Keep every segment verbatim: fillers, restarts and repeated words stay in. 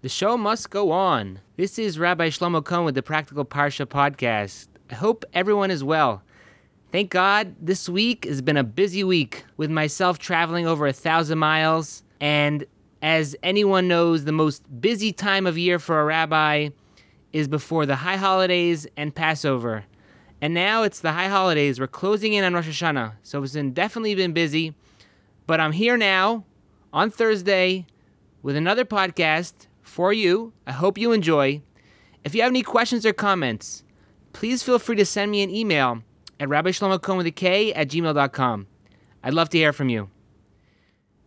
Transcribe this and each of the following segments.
The show must go on. This is Rabbi Shlomo Kohn with the Practical Parsha Podcast. I hope everyone is well. Thank God this week has been a busy week with myself traveling over a thousand miles. And as anyone knows, the most busy time of year for a rabbi is before the high holidays and Passover. And now it's the high holidays. We're closing in on Rosh Hashanah. So it's been definitely been busy. But I'm here now on Thursday with another podcast for you. I hope you enjoy. If you have any questions or comments, please feel free to send me an email at rabbishlomokohn with a K at gmail dot com. I'd love to hear from you.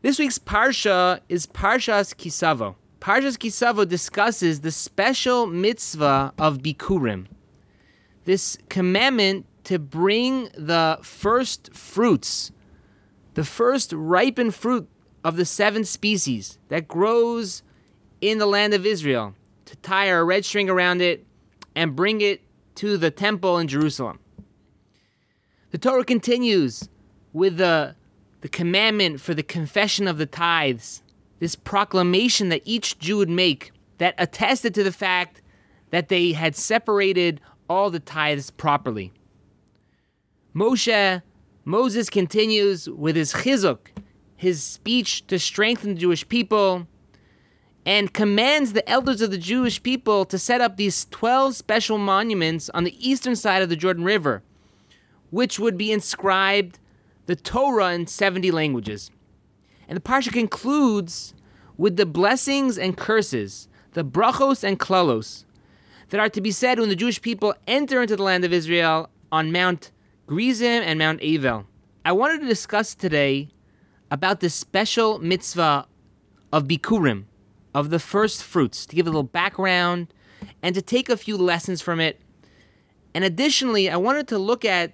This week's Parsha is Parshas Ki Savo. Parshas Ki Savo discusses the special mitzvah of Bikkurim, this commandment to bring the first fruits, the first ripened fruit of the seven species that grows in the land of Israel, to tie a red string around it and bring it to the temple in Jerusalem. The Torah continues with the, the commandment for the confession of the tithes, this proclamation that each Jew would make that attested to the fact that they had separated all the tithes properly. Moshe, Moses continues with his chizuk, his speech to strengthen the Jewish people, and commands the elders of the Jewish people to set up these twelve special monuments on the eastern side of the Jordan River, which would be inscribed the Torah in seventy languages. And the parsha concludes with the blessings and curses, the brachos and klalos, that are to be said when the Jewish people enter into the land of Israel on Mount Gerizim and Mount Ebal. I wanted to discuss today about this special mitzvah of Bikkurim, of the first fruits, to give a little background and to take a few lessons from it. And additionally, I wanted to look at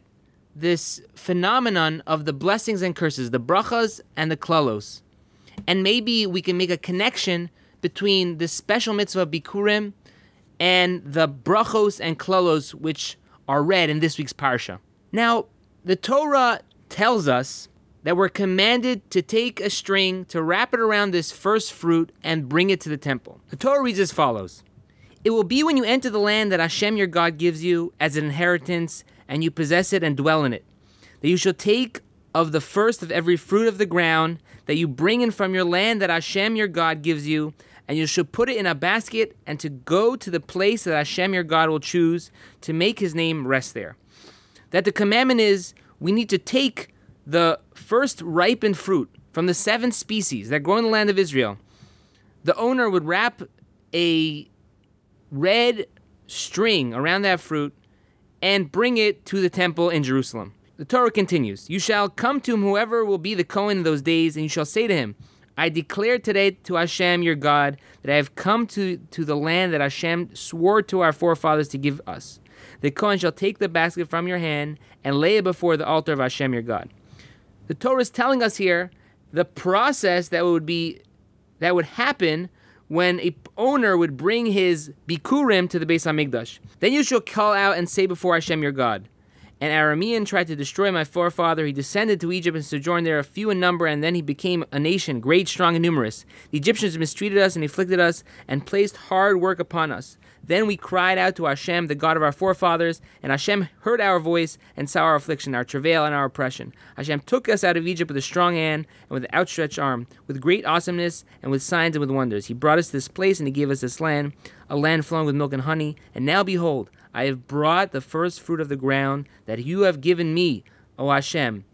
this phenomenon of the blessings and curses, the brachas and the klalos. And maybe we can make a connection between this special mitzvah of Bikkurim and the brachos and klalos, which are read in this week's parsha. Now, the Torah tells us that we're commanded to take a string, to wrap it around this first fruit, and bring it to the temple. The Torah reads as follows: "It will be when you enter the land that Hashem your God gives you as an inheritance, and you possess it and dwell in it, that you shall take of the first of every fruit of the ground, that you bring in from your land that Hashem your God gives you, and you shall put it in a basket, and to go to the place that Hashem your God will choose, to make his name rest there." That the commandment is, we need to take the first ripened fruit from the seven species that grow in the land of Israel. The owner would wrap a red string around that fruit and bring it to the temple in Jerusalem. The Torah continues, "You shall come to him, whoever will be the Kohen in those days, and you shall say to him, I declare today to Hashem your God that I have come to, to the land that Hashem swore to our forefathers to give us. The Kohen shall take the basket from your hand and lay it before the altar of Hashem your God." The Torah is telling us here the process that would be, that would happen when a owner would bring his Bikkurim to the Beis HaMikdash. "Then you shall call out and say before Hashem your God, an Aramean tried to destroy my forefather. He descended to Egypt and sojourned there, a few in number, and then he became a nation, great, strong, and numerous. The Egyptians mistreated us and afflicted us and placed hard work upon us. Then we cried out to Hashem, the God of our forefathers, and Hashem heard our voice and saw our affliction, our travail, and our oppression. Hashem took us out of Egypt with a strong hand and with an outstretched arm, with great awesomeness and with signs and with wonders. He brought us to this place and he gave us this land, a land flowing with milk and honey. And now behold, I have brought the first fruit of the ground that you have given me, O Hashem.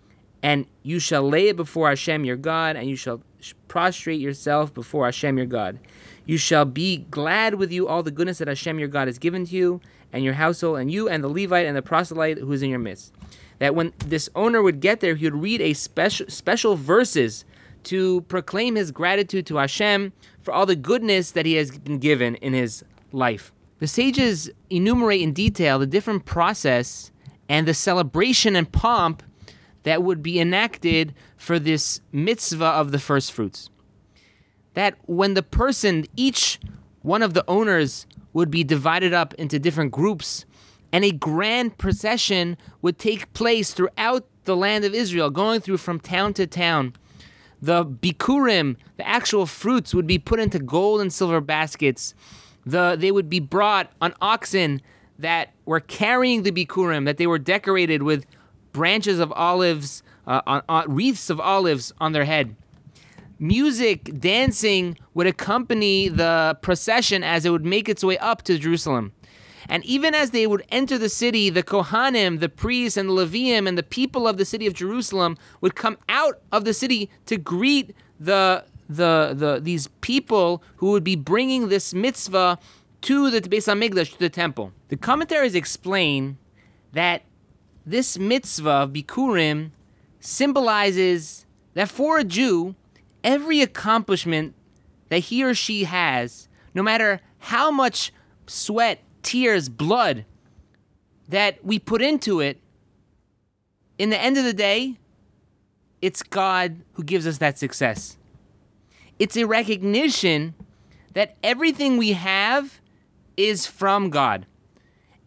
And you shall lay it before Hashem your God, and you shall prostrate yourself before Hashem your God. You shall be glad with you all the goodness that Hashem your God has given to you and your household, and you and the Levite and the proselyte who is in your midst." That when this owner would get there, he would read a special special verses to proclaim his gratitude to Hashem for all the goodness that he has been given in his life. The sages enumerate in detail the different process and the celebration and pomp that would be enacted for this mitzvah of the first fruits. That when the person, each one of the owners would be divided up into different groups, and a grand procession would take place throughout the land of Israel, going through from town to town. The bikkurim, the actual fruits, would be put into gold and silver baskets. The They would be brought on oxen that were carrying the bikkurim, that they were decorated with branches of olives, uh, on, on, wreaths of olives on their head. Music, dancing would accompany the procession as it would make its way up to Jerusalem. And even as they would enter the city, the Kohanim, the priests, and the Levim, and the people of the city of Jerusalem would come out of the city to greet the the the these people who would be bringing this mitzvah to the Beis HaMikdash, to the temple. The commentaries explain that this mitzvah, Bikkurim, symbolizes that for a Jew, every accomplishment that he or she has, no matter how much sweat, tears, blood that we put into it, in the end of the day, it's God who gives us that success. It's a recognition that everything we have is from God,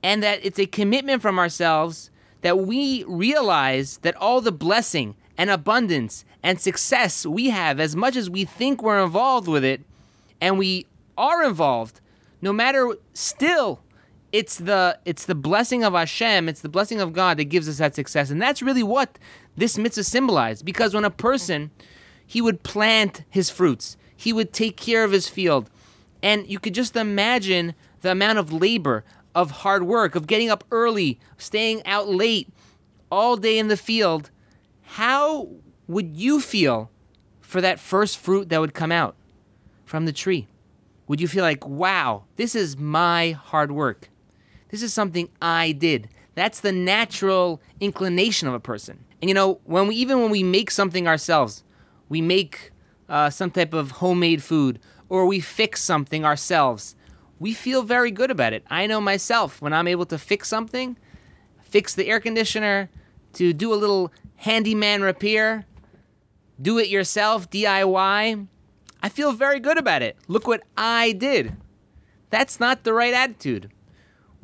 and that it's a commitment from ourselves that we realize that all the blessing and abundance and success we have, as much as we think we're involved with it, and we are involved, no matter, still, It's the it's the blessing of Hashem, it's the blessing of God that gives us that success. And that's really what this mitzvah symbolized. Because when a person, he would plant his fruits, he would take care of his field. And you could just imagine the amount of labor, of hard work, of getting up early, staying out late, all day in the field. How would you feel for that first fruit that would come out from the tree? Would you feel like, wow, this is my hard work? This is something I did. That's the natural inclination of a person. And you know, when we even when we make something ourselves, we make uh, some type of homemade food, or we fix something ourselves, we feel very good about it. I know myself, when I'm able to fix something, fix the air conditioner, to do a little handyman repair, do it yourself, D I Y, I feel very good about it. Look what I did. That's not the right attitude.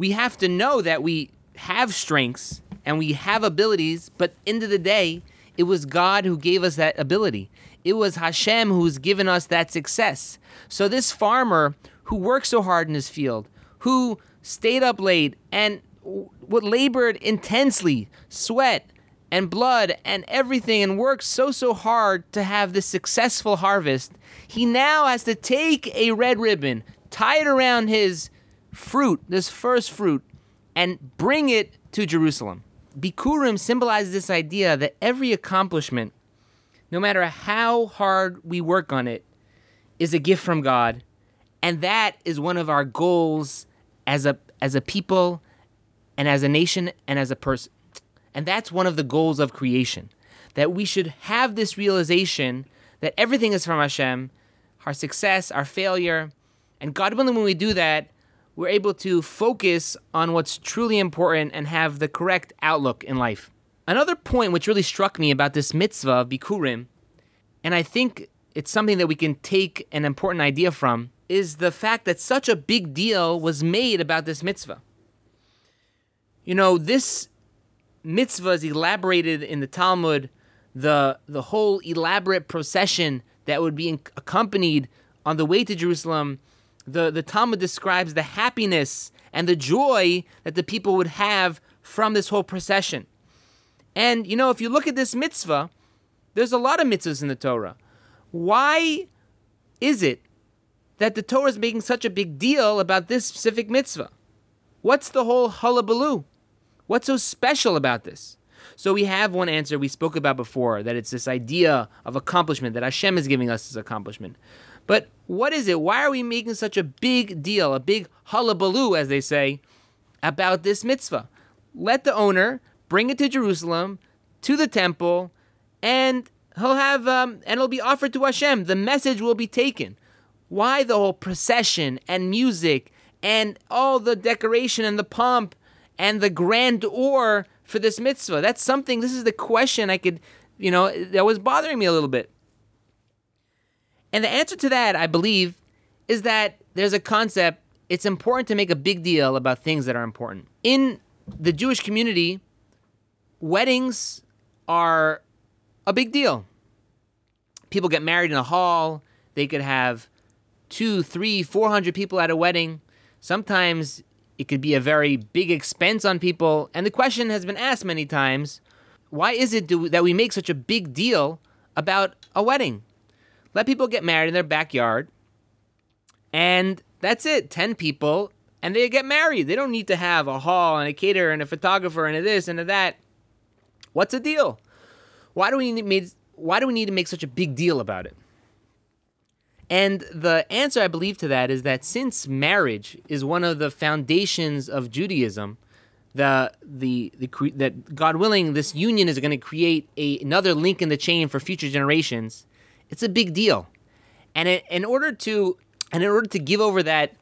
We have to know that we have strengths and we have abilities, but end of the day, it was God who gave us that ability. It was Hashem who's given us that success. So this farmer who worked so hard in his field, who stayed up late and labored intensely, sweat and blood and everything, and worked so, so hard to have this successful harvest, he now has to take a red ribbon, tie it around his fruit, this first fruit, and bring it to Jerusalem. Bikkurim symbolizes this idea that every accomplishment, no matter how hard we work on it, is a gift from God, and that is one of our goals as a as a people and as a nation and as a person. And that's one of the goals of creation, that we should have this realization that everything is from Hashem, our success, our failure, and God willing, when we do that, we're able to focus on what's truly important and have the correct outlook in life. Another point which really struck me about this mitzvah, Bikkurim, and I think it's something that we can take an important idea from, is the fact that such a big deal was made about this mitzvah. You know, this mitzvah is elaborated in the Talmud, the the whole elaborate procession that would be in, accompanied on the way to Jerusalem. The, the Talmud describes the happiness and the joy that the people would have from this whole procession. And, you know, if you look at this mitzvah, there's a lot of mitzvahs in the Torah. Why is it that the Torah is making such a big deal about this specific mitzvah? What's the whole hullabaloo? What's so special about this? So we have one answer we spoke about before, that it's this idea of accomplishment, that Hashem is giving us this accomplishment. But what is it? Why are we making such a big deal, a big hullabaloo, as they say, about this mitzvah? Let the owner bring it to Jerusalem, to the temple, and he'll have, um, and it'll be offered to Hashem. The message will be taken. Why the whole procession and music and all the decoration and the pomp and the grandeur for this mitzvah? That's something, this is the question I could, you know, that was bothering me a little bit. And the answer to that, I believe, is that there's a concept, it's important to make a big deal about things that are important. In the Jewish community, weddings are a big deal. people get married in a hall. They could have two, three, four hundred people at a wedding. Sometimes it could be a very big expense on people. And the question has been asked many times, why is it do, that we make such a big deal about a wedding? Let people get married in their backyard, and that's it. Ten people, and they get married. They don't need to have a hall and a caterer and a photographer and a this and a that. What's the deal? Why do we need, why do we need to make such a big deal about it? And the answer, I believe, to that is that since marriage is one of the foundations of Judaism, the the, the cre- that God willing, this union is going to create a, another link in the chain for future generations. It's a big deal, and it, in order to and in order to give over that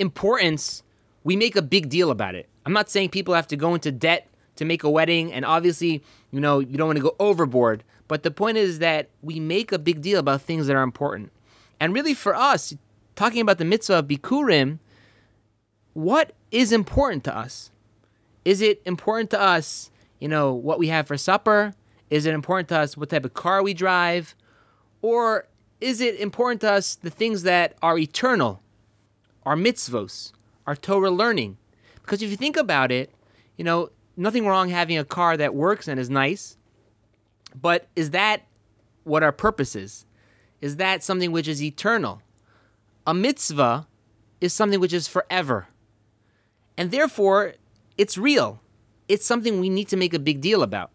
importance, we make a big deal about it. I'm not saying people have to go into debt to make a wedding, and obviously, you know, you don't want to go overboard. But the point is that we make a big deal about things that are important. And really for us, talking about the mitzvah of Bikkurim, what is important to us? Is it important to us, you know, what we have for supper? Is it important to us what type of car we drive? Or is it important to us the things that are eternal, our mitzvos, our Torah learning? Because if you think about it, you know, nothing wrong having a car that works and is nice, but is that what our purpose is? Is that something which is eternal? A mitzvah is something which is forever. And therefore, it's real. It's something we need to make a big deal about.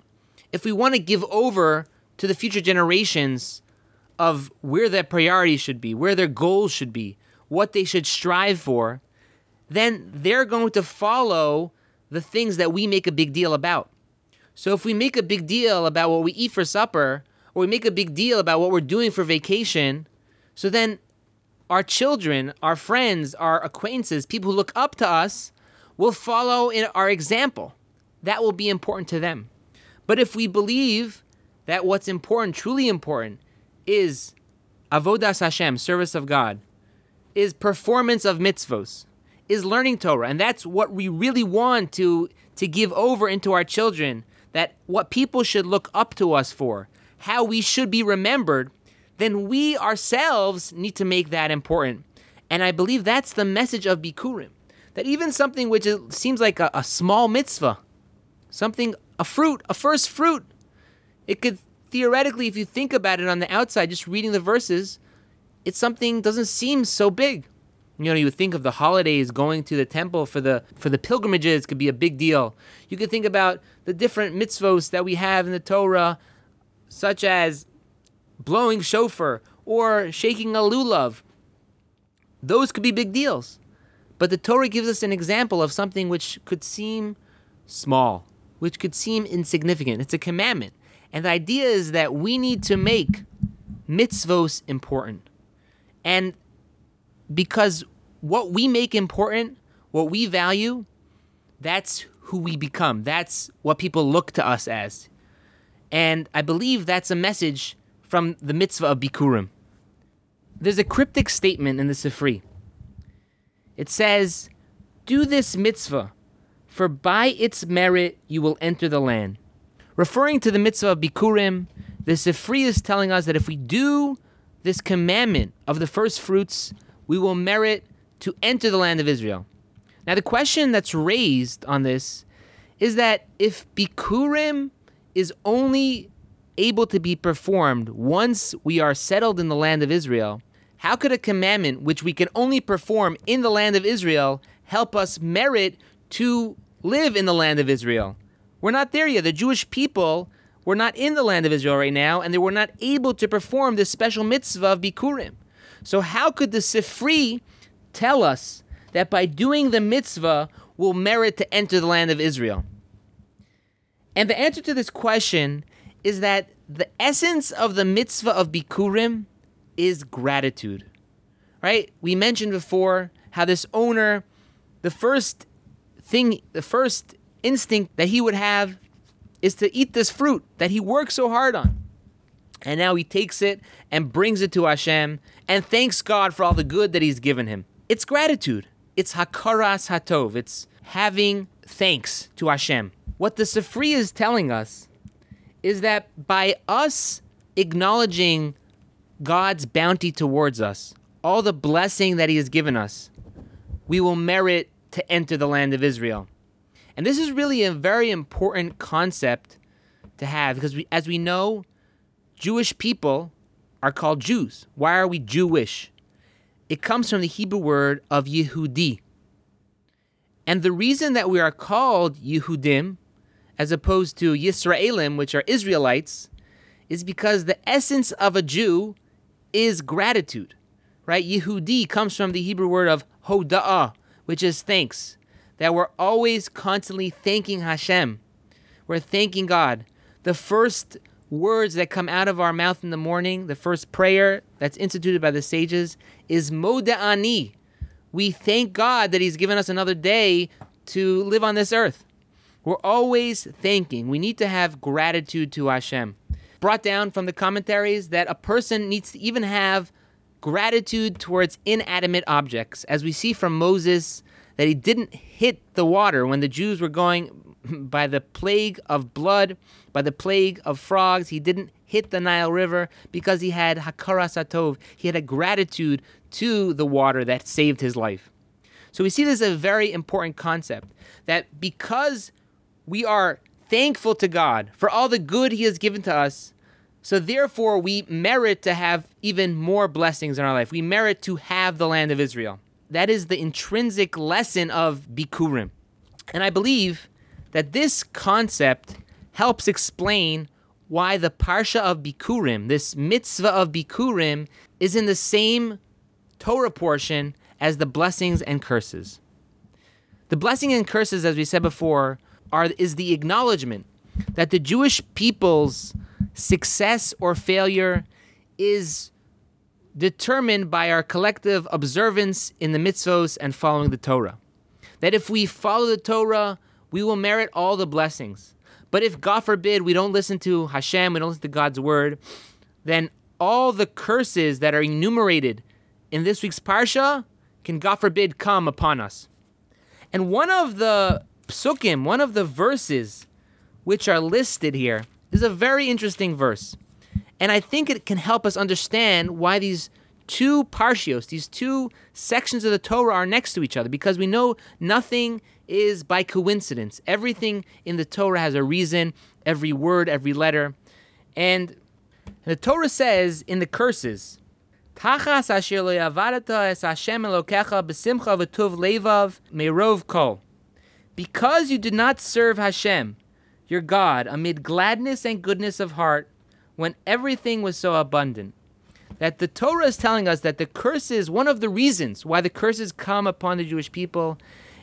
If we want to give over to the future generations of where their priorities should be, where their goals should be, what they should strive for, then they're going to follow the things that we make a big deal about. So if we make a big deal about what we eat for supper, or we make a big deal about what we're doing for vacation, so then our children, our friends, our acquaintances, people who look up to us, will follow in our example. That will be important to them. But if we believe that what's important, truly important, is avodas Hashem, service of God, is performance of mitzvos, is learning Torah, and that's what we really want to, to give over into our children, that what people should look up to us for, how we should be remembered, then we ourselves need to make that important. And I believe that's the message of Bikkurim, that even something which is, seems like a, a small mitzvah, something, a fruit, a first fruit, it could theoretically, if you think about it on the outside, just reading the verses, it's something doesn't seem so big. You know, you would think of the holidays, going to the temple for the for the pilgrimages could be a big deal. You could think about the different mitzvos that we have in the Torah, such as blowing shofar or shaking a lulav. Those could be big deals. But the Torah gives us an example of something which could seem small, which could seem insignificant. It's a commandment. And the idea is that we need to make mitzvos important. And because what we make important, what we value, that's who we become. That's what people look to us as. And I believe that's a message from the mitzvah of Bikkurim. There's a cryptic statement in the Sifri. It says, "Do this mitzvah, for by its merit you will enter the land." Referring to the mitzvah of Bikkurim, the Sifri is telling us that if we do this commandment of the first fruits, we will merit to enter the land of Israel. Now the question that's raised on this is that if Bikkurim is only able to be performed once we are settled in the land of Israel, how could a commandment which we can only perform in the land of Israel help us merit to live in the land of Israel? We're not there yet. The Jewish people were not in the land of Israel right now, and they were not able to perform this special mitzvah of Bikkurim. So how could the Sifri tell us that by doing the mitzvah we'll merit to enter the land of Israel? And the answer to this question is that the essence of the mitzvah of Bikkurim is gratitude, right? We mentioned before how this owner, the first thing, the first instinct that he would have is to eat this fruit that he worked so hard on. And now he takes it and brings it to Hashem and thanks God for all the good that he's given him. It's gratitude. It's hakaras hatov. It's having thanks to Hashem. What the Sifri is telling us is that by us acknowledging God's bounty towards us, all the blessing that he has given us, we will merit to enter the land of Israel. And this is really a very important concept to have because we, as we know, Jewish people are called Jews. Why are we Jewish? It comes from the Hebrew word of Yehudi. And the reason that we are called Yehudim, as opposed to Yisraelim, which are Israelites, is because the essence of a Jew is gratitude, right? Yehudi comes from the Hebrew word of Hoda'ah, which is thanks, that we're always constantly thanking Hashem. We're thanking God. The first words that come out of our mouth in the morning, the first prayer that's instituted by the sages, is Moda'ani Ani. We thank God that he's given us another day to live on this earth. We're always thanking. We need to have gratitude to Hashem. Brought down from the commentaries that a person needs to even have gratitude towards inanimate objects, as we see from Moses that he didn't hit the water when the Jews were going by the plague of blood, by the plague of frogs. He didn't hit the Nile River because he had hakaras hatov. He had a gratitude to the water that saved his life. So we see this as a very important concept, that because we are thankful to God for all the good he has given to us, so therefore we merit to have even more blessings in our life. We merit to have the land of Israel. That is the intrinsic lesson of Bikkurim. And I believe that this concept helps explain why the Parsha of Bikkurim, this mitzvah of Bikkurim, is in the same Torah portion as the blessings and curses. The blessing and curses, as we said before, Are, is the acknowledgement that the Jewish people's success or failure is determined by our collective observance in the mitzvos and following the Torah. That if we follow the Torah, we will merit all the blessings. But if, God forbid, we don't listen to Hashem, we don't listen to God's word, then all the curses that are enumerated in this week's parsha can, God forbid, come upon us. And one of the psukim, one of the verses which are listed here, is a very interesting verse. And I think it can help us understand why these two parshios, these two sections of the Torah, are next to each other, because we know nothing is by coincidence. Everything in the Torah has a reason, every word, every letter. And the Torah says in the curses, Tachas asher lo yavarata es Hashem elokecha b'simcha v'tuv levav merov kol. Because you did not serve Hashem, your God, amid gladness and goodness of heart, when everything was so abundant. That the Torah is telling us that the curses, one of the reasons why the curses come upon the Jewish people,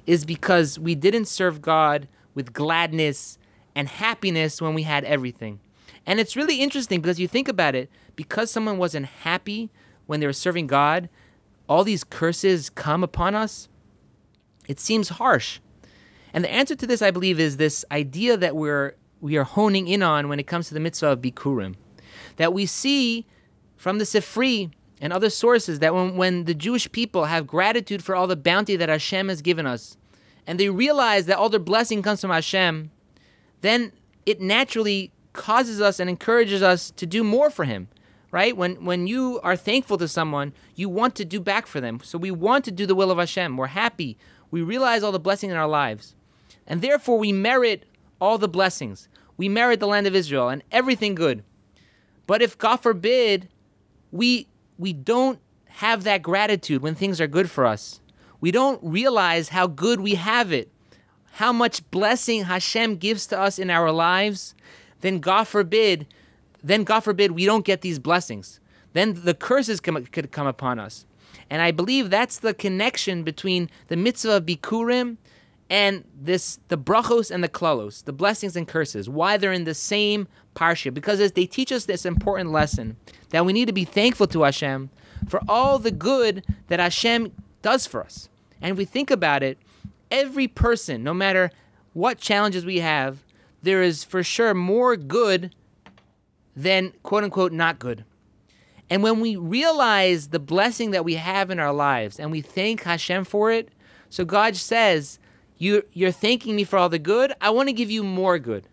is because we didn't serve God with gladness and happiness when we had everything. And it's really interesting because you think about it, because someone wasn't happy when they were serving God, all these curses come upon us. It seems harsh. And the answer to this, I believe, is this idea that we're we are honing in on when it comes to the mitzvah of Bikkurim. That we see from the Sifri and other sources that when, when the Jewish people have gratitude for all the bounty that Hashem has given us, and they realize that all their blessing comes from Hashem, then it naturally causes us and encourages us to do more for Him. Right? When when you are thankful to someone, you want to do back for them. So we want to do the will of Hashem. We're happy. We realize all the blessing in our lives. And therefore, we merit all the blessings. We merit the land of Israel and everything good. But if, God forbid, we we don't have that gratitude when things are good for us, we don't realize how good we have it, how much blessing Hashem gives to us in our lives, then, God forbid, then God forbid, we don't get these blessings. Then the curses come, could come upon us. And I believe that's the connection between the mitzvah of Bikkurim and this, the brachos and the klalos, the blessings and curses, why they're in the same parsha, because as they teach us this important lesson that we need to be thankful to Hashem for all the good that Hashem does for us. And if we think about it, every person, no matter what challenges we have, there is for sure more good than quote-unquote not good. And when we realize the blessing that we have in our lives and we thank Hashem for it, so God says, You, you're thanking me for all the good. I want to give you more good.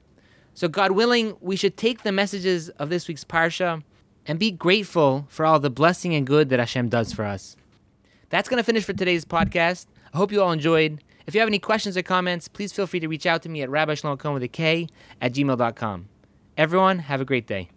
So God willing, we should take the messages of this week's Parsha and be grateful for all the blessing and good that Hashem does for us. That's going to finish for today's podcast. I hope you all enjoyed. If you have any questions or comments, please feel free to reach out to me at Rabbi Shlomo Kohn with a K at gmail dot com. Everyone, have a great day.